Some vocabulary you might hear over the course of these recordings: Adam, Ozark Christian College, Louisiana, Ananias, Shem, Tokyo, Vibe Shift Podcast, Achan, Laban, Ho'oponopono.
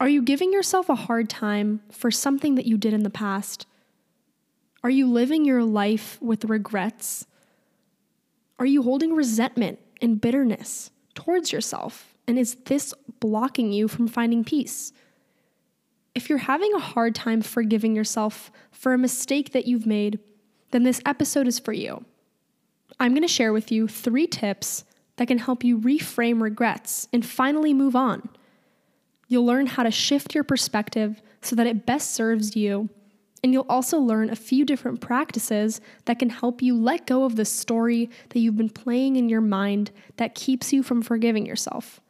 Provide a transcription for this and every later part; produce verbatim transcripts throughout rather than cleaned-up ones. Are you giving yourself a hard time for something that you did in the past? Are you living your life with regrets? Are you holding resentment and bitterness towards yourself? And is this blocking you from finding peace? If you're having a hard time forgiving yourself for a mistake that you've made, then this episode is for you. I'm going to share with you three tips that can help you reframe regrets and finally move on. You'll learn how to shift your perspective so that it best serves you, and you'll also learn a few different practices that can help you let go of the story that you've been playing in your mind that keeps you from forgiving yourself.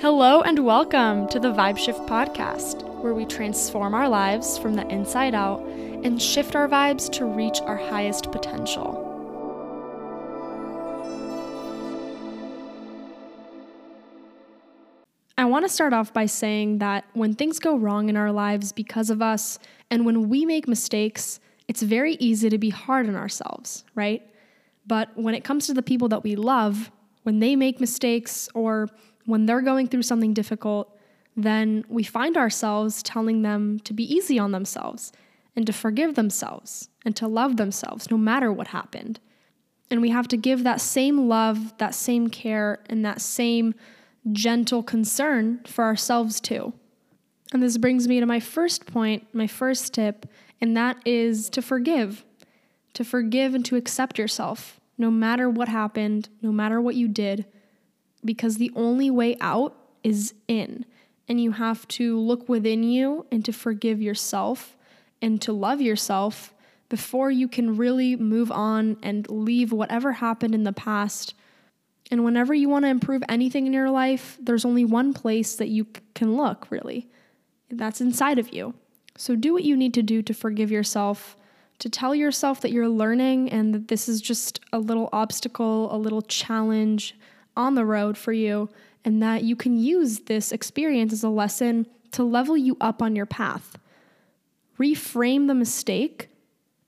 Hello and welcome to the Vibe Shift Podcast, where we transform our lives from the inside out and shift our vibes to reach our highest potential. I want to start off by saying that when things go wrong in our lives because of us, and when we make mistakes, it's very easy to be hard on ourselves, right? But when it comes to the people that we love, when they make mistakes or when they're going through something difficult, then we find ourselves telling them to be easy on themselves and to forgive themselves and to love themselves no matter what happened. And we have to give that same love, that same care, and that same gentle concern for ourselves too. And this brings me to my first point, my first tip, and that is to forgive. To forgive and to accept yourself, no matter what happened, no matter what you did, because the only way out is in. And you have to look within you and to forgive yourself and to love yourself before you can really move on and leave whatever happened in the past. And whenever you want to improve anything in your life, there's only one place that you can look, really. That's inside of you. So do what you need to do to forgive yourself, to tell yourself that you're learning and that this is just a little obstacle, a little challenge on the road for you, and that you can use this experience as a lesson to level you up on your path. Reframe the mistake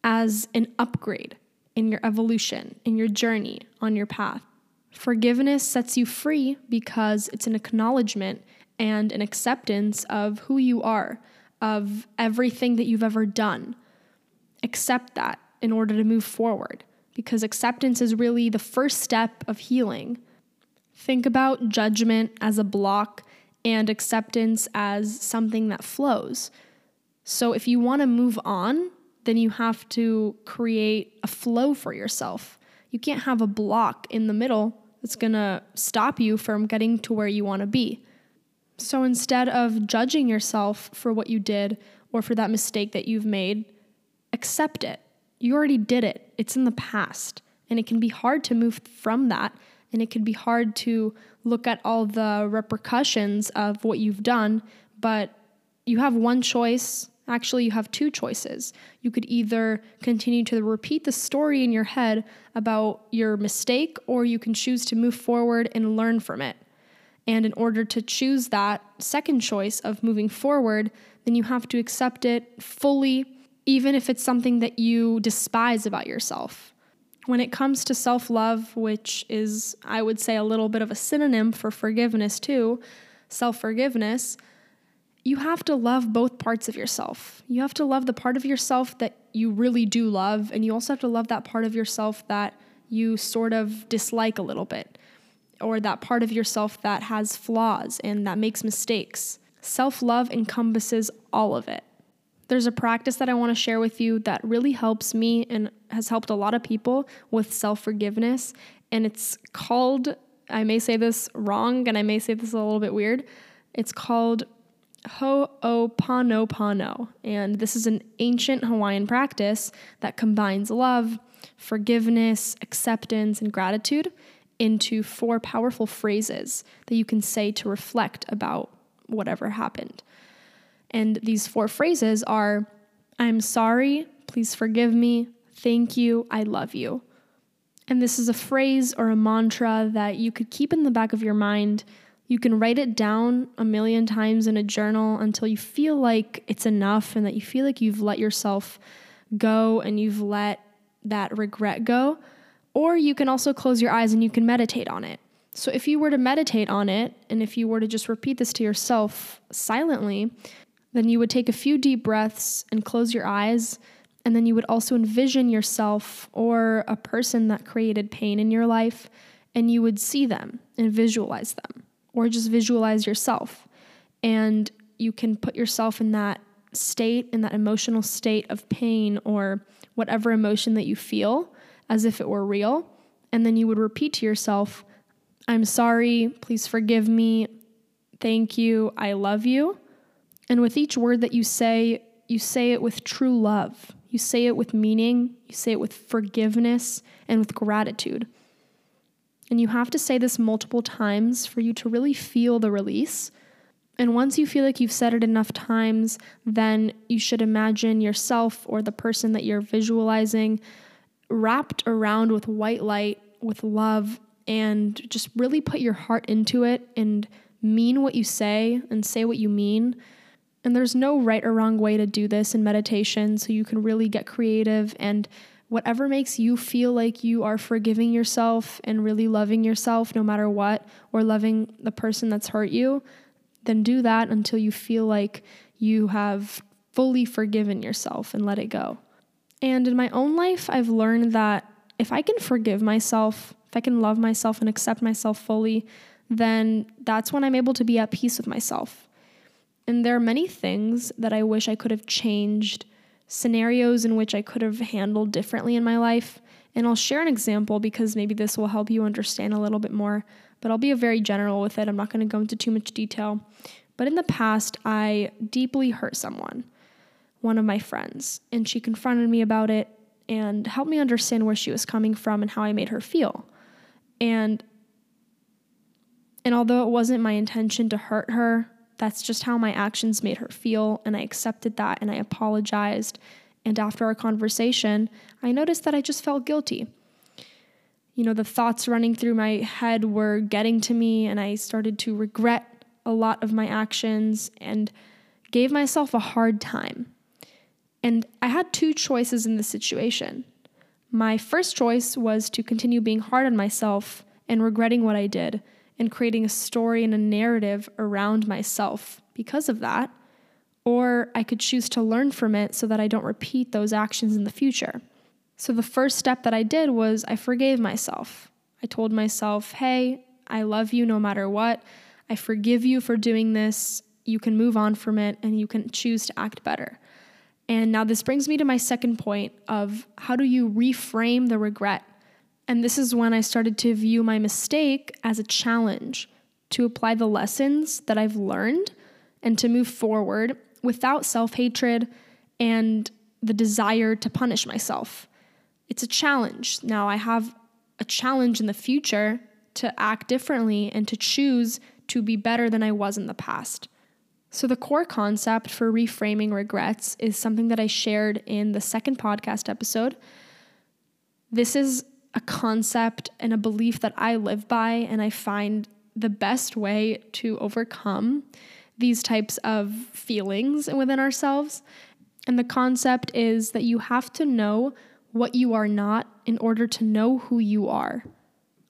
as an upgrade in your evolution, in your journey, on your path. Forgiveness sets you free because it's an acknowledgement and an acceptance of who you are, of everything that you've ever done. Accept that in order to move forward, because acceptance is really the first step of healing. Think about judgment as a block and acceptance as something that flows. So if you want to move on, then you have to create a flow for yourself. You can't have a block in the middle that's going to stop you from getting to where you want to be. So instead of judging yourself for what you did or for that mistake that you've made, accept it. You already did it. It's in the past. And it can be hard to move from that. And it can be hard to look at all the repercussions of what you've done. But you have one choice. Actually, you have two choices. You could either continue to repeat the story in your head about your mistake, or you can choose to move forward and learn from it. And in order to choose that second choice of moving forward, then you have to accept it fully, even if it's something that you despise about yourself. When it comes to self-love, which is, I would say, a little bit of a synonym for forgiveness too, self-forgiveness, you have to love both parts of yourself. You have to love the part of yourself that you really do love, and you also have to love that part of yourself that you sort of dislike a little bit, or that part of yourself that has flaws and that makes mistakes. Self-love encompasses all of it. There's a practice that I want to share with you that really helps me and has helped a lot of people with self-forgiveness, and it's called, I may say this wrong, and I may say this a little bit weird, it's called Ho'oponopono, and this is an ancient Hawaiian practice that combines love, forgiveness, acceptance, and gratitude into four powerful phrases that you can say to reflect about whatever happened. And these four phrases are, I'm sorry, please forgive me, thank you, I love you. And this is a phrase or a mantra that you could keep in the back of your mind. You can write it down a million times in a journal until you feel like it's enough and that you feel like you've let yourself go and you've let that regret go. Or you can also close your eyes and you can meditate on it. So if you were to meditate on it, and if you were to just repeat this to yourself silently, then you would take a few deep breaths and close your eyes, and then you would also envision yourself or a person that created pain in your life, and you would see them and visualize them, or just visualize yourself. And you can put yourself in that state, in that emotional state of pain or whatever emotion that you feel, as if it were real. And then you would repeat to yourself, I'm sorry, please forgive me, thank you, I love you. And with each word that you say, you say it with true love. You say it with meaning, you say it with forgiveness and with gratitude. And you have to say this multiple times for you to really feel the release. And once you feel like you've said it enough times, then you should imagine yourself or the person that you're visualizing wrapped around with white light, with love, and just really put your heart into it and mean what you say and say what you mean. And there's no right or wrong way to do this in meditation, so you can really get creative and whatever makes you feel like you are forgiving yourself and really loving yourself no matter what, or loving the person that's hurt you, then do that until you feel like you have fully forgiven yourself and let it go. And in my own life, I've learned that if I can forgive myself, if I can love myself and accept myself fully, then that's when I'm able to be at peace with myself. And there are many things that I wish I could have changed, scenarios in which I could have handled differently in my life. And I'll share an example because maybe this will help you understand a little bit more, but I'll be very general with it. I'm not going to go into too much detail. But in the past, I deeply hurt someone, one of my friends, and she confronted me about it and helped me understand where she was coming from and how I made her feel. And and although it wasn't my intention to hurt her, that's just how my actions made her feel, and I accepted that and I apologized. And after our conversation, I noticed that I just felt guilty. You know, the thoughts running through my head were getting to me, and I started to regret a lot of my actions and gave myself a hard time. And I had two choices in this situation. My first choice was to continue being hard on myself and regretting what I did and creating a story and a narrative around myself because of that, or I could choose to learn from it so that I don't repeat those actions in the future. So the first step that I did was I forgave myself. I told myself, hey, I love you no matter what. I forgive you for doing this. You can move on from it and you can choose to act better. And now this brings me to my second point of how do you reframe the regret? And this is when I started to view my mistake as a challenge to apply the lessons that I've learned and to move forward without self-hatred and the desire to punish myself. It's a challenge. Now I have a challenge in the future to act differently and to choose to be better than I was in the past. So the core concept for reframing regrets is something that I shared in the second podcast episode. This is a concept and a belief that I live by, and I find the best way to overcome these types of feelings within ourselves. And the concept is that you have to know what you are not in order to know who you are.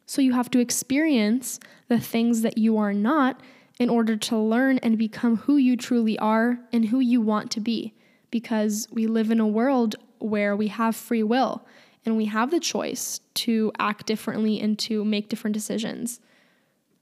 So you have to experience the things that you are not in order to learn and become who you truly are and who you want to be, because we live in a world where we have free will and we have the choice to act differently and to make different decisions.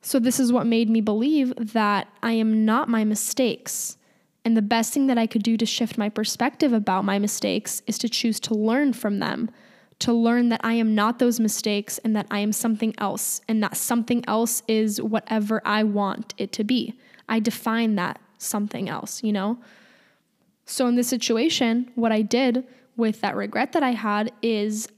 So this is what made me believe that I am not my mistakes, and the best thing that I could do to shift my perspective about my mistakes is to choose to learn from them, to learn that I am not those mistakes and that I am something else, and that something else is whatever I want it to be. I define that something else, you know? So in this situation, what I did with that regret that I had is,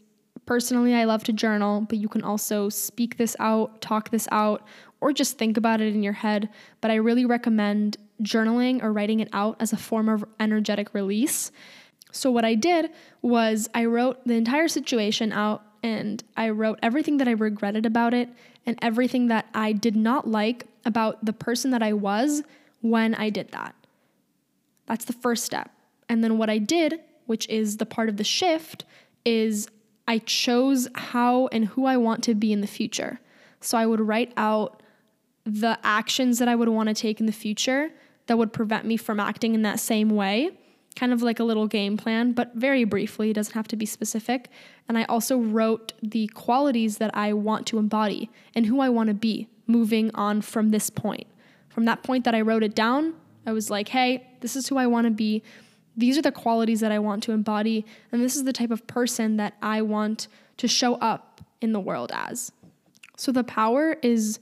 personally, I love to journal, but you can also speak this out, talk this out, or just think about it in your head. But I really recommend journaling or writing it out as a form of energetic release. So what I did was I wrote the entire situation out, and I wrote everything that I regretted about it and everything that I did not like about the person that I was when I did that. That's the first step. And then what I did, which is the part of the shift, is I chose how and who I want to be in the future. So I would write out the actions that I would want to take in the future that would prevent me from acting in that same way, kind of like a little game plan, but very briefly. It doesn't have to be specific. And I also wrote the qualities that I want to embody and who I want to be moving on from this point. From that point that I wrote it down, I was like, hey, this is who I want to be. These are the qualities that I want to embody. And this is the type of person that I want to show up in the world as. So the power is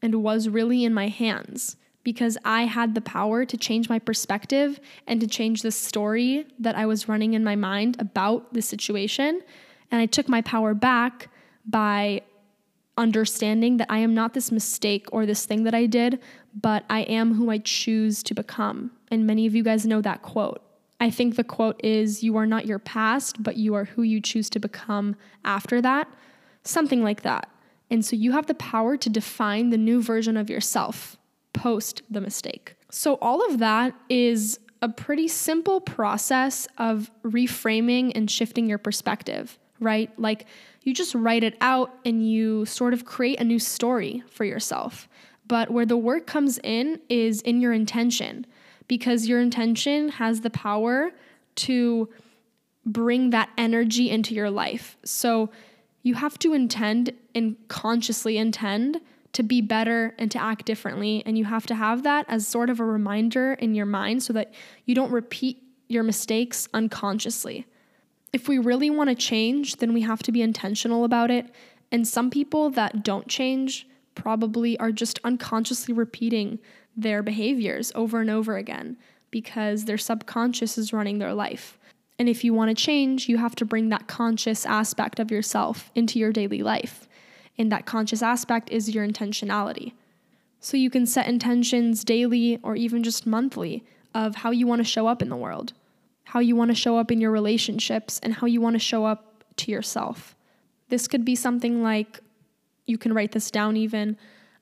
and was really in my hands, because I had the power to change my perspective and to change the story that I was running in my mind about the situation. And I took my power back by understanding that I am not this mistake or this thing that I did, but I am who I choose to become. And many of you guys know that quote. I think the quote is, you are not your past, but you are who you choose to become after that. Something like that. And so you have the power to define the new version of yourself post the mistake. So all of that is a pretty simple process of reframing and shifting your perspective, right? Like you just write it out and you sort of create a new story for yourself. But where the work comes in is in your intention, because your intention has the power to bring that energy into your life. So you have to intend and consciously intend to be better and to act differently. And you have to have that as sort of a reminder in your mind so that you don't repeat your mistakes unconsciously. If we really want to change, then we have to be intentional about it. And some people that don't change probably are just unconsciously repeating their behaviors over and over again because their subconscious is running their life. And if you want to change, you have to bring that conscious aspect of yourself into your daily life. And that conscious aspect is your intentionality. So you can set intentions daily or even just monthly of how you want to show up in the world, how you want to show up in your relationships, and how you want to show up to yourself. This could be something like, you can write this down even,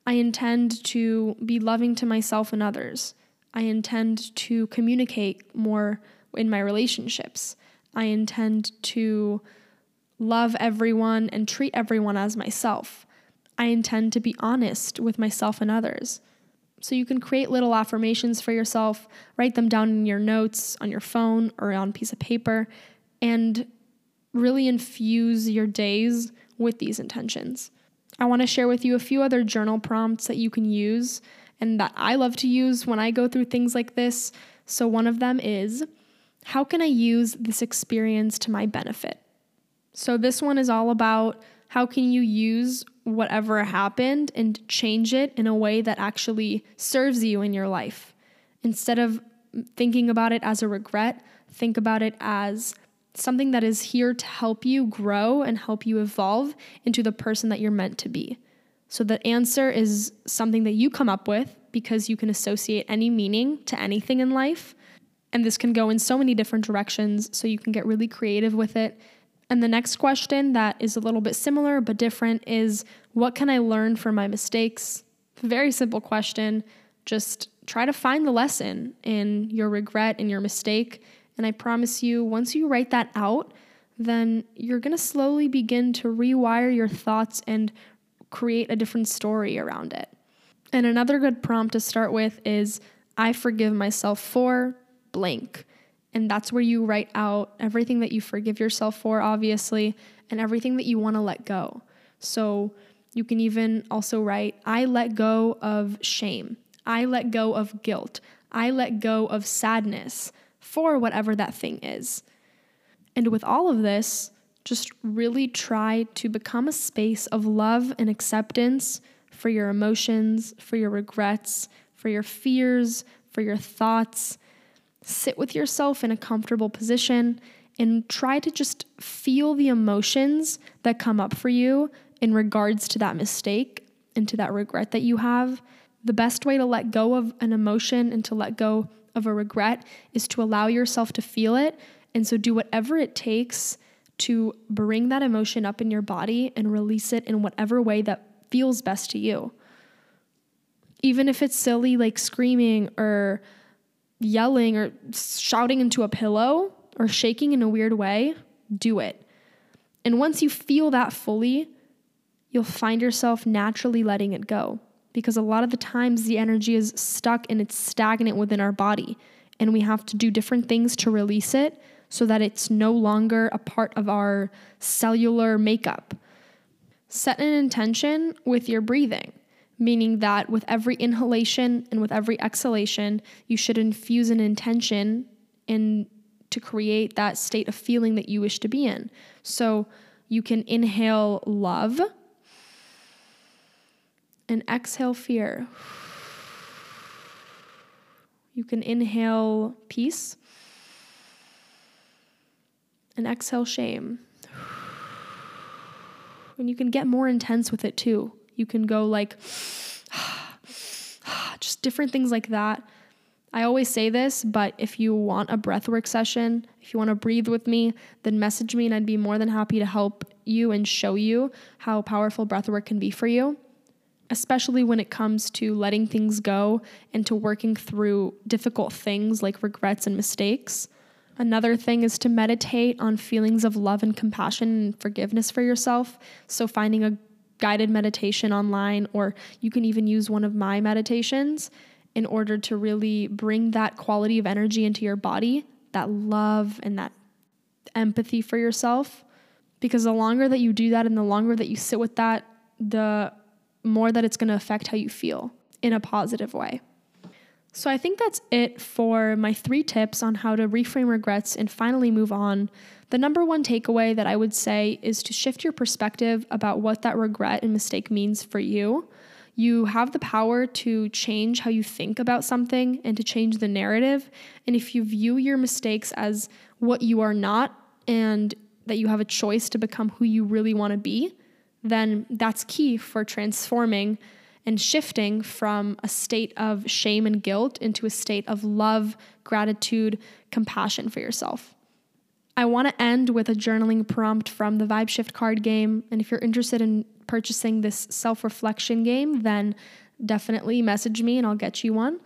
I intend to be loving to myself and others. I intend to communicate more in my relationships. I intend to love everyone and treat everyone as myself. I intend to be honest with myself and others. So you can create little affirmations for yourself, write them down in your notes, on your phone, or on a piece of paper, and really infuse your days with these intentions. I want to share with you a few other journal prompts that you can use and that I love to use when I go through things like this. So one of them is, how can I use this experience to my benefit? So this one is all about how can you use whatever happened and change it in a way that actually serves you in your life. Instead of thinking about it as a regret, think about it as something that is here to help you grow and help you evolve into the person that you're meant to be. So the answer is something that you come up with, because you can associate any meaning to anything in life. And this can go in so many different directions, so you can get really creative with it. And the next question that is a little bit similar but different is, what can I learn from my mistakes? Very simple question. Just try to find the lesson in your regret and your mistake. And I promise you, once you write that out, then you're going to slowly begin to rewire your thoughts and create a different story around it. And another good prompt to start with is, I forgive myself for blank. And that's where you write out everything that you forgive yourself for, obviously, and everything that you want to let go. So you can even also write, I let go of shame. I let go of guilt. I let go of sadness for whatever that thing is. And with all of this, just really try to become a space of love and acceptance for your emotions, for your regrets, for your fears, for your thoughts. Sit with yourself in a comfortable position and try to just feel the emotions that come up for you in regards to that mistake and to that regret that you have. The best way to let go of an emotion and to let go of a regret is to allow yourself to feel it. And so do whatever it takes to bring that emotion up in your body and release it in whatever way that feels best to you. Even if it's silly, like screaming or yelling or shouting into a pillow or shaking in a weird way, do it. And once you feel that fully, you'll find yourself naturally letting it go, because a lot of the times the energy is stuck and it's stagnant within our body, and we have to do different things to release it so that it's no longer a part of our cellular makeup. Set an intention with your breathing, meaning that with every inhalation and with every exhalation, you should infuse an intention in to create that state of feeling that you wish to be in. So you can inhale love and exhale fear. You can inhale peace and exhale shame. And you can get more intense with it too. You can go like, just different things like that. I always say this, but if you want a breathwork session, if you want to breathe with me, then message me and I'd be more than happy to help you and show you how powerful breathwork can be for you, especially when it comes to letting things go and to working through difficult things like regrets and mistakes. Another thing is to meditate on feelings of love and compassion and forgiveness for yourself. So finding a guided meditation online, or you can even use one of my meditations in order to really bring that quality of energy into your body, that love and that empathy for yourself. Because the longer that you do that and the longer that you sit with that, the more that it's going to affect how you feel in a positive way. So I think that's it for my three tips on how to reframe regrets and finally move on. The number one takeaway that I would say is to shift your perspective about what that regret and mistake means for you. You have the power to change how you think about something and to change the narrative. And if you view your mistakes as what you are not and that you have a choice to become who you really want to be, then that's key for transforming and shifting from a state of shame and guilt into a state of love, gratitude, compassion for yourself. I want to end with a journaling prompt from the Vibe Shift card game. And if you're interested in purchasing this self-reflection game, then definitely message me and I'll get you one.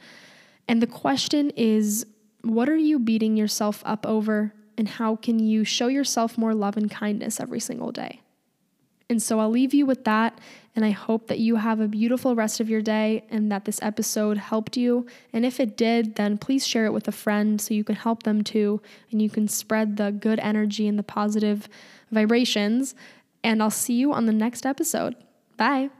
And the question is, what are you beating yourself up over? And how can you show yourself more love and kindness every single day? And so I'll leave you with that. And I hope that you have a beautiful rest of your day and that this episode helped you. And if it did, then please share it with a friend so you can help them too. And you can spread the good energy and the positive vibrations. And I'll see you on the next episode. Bye.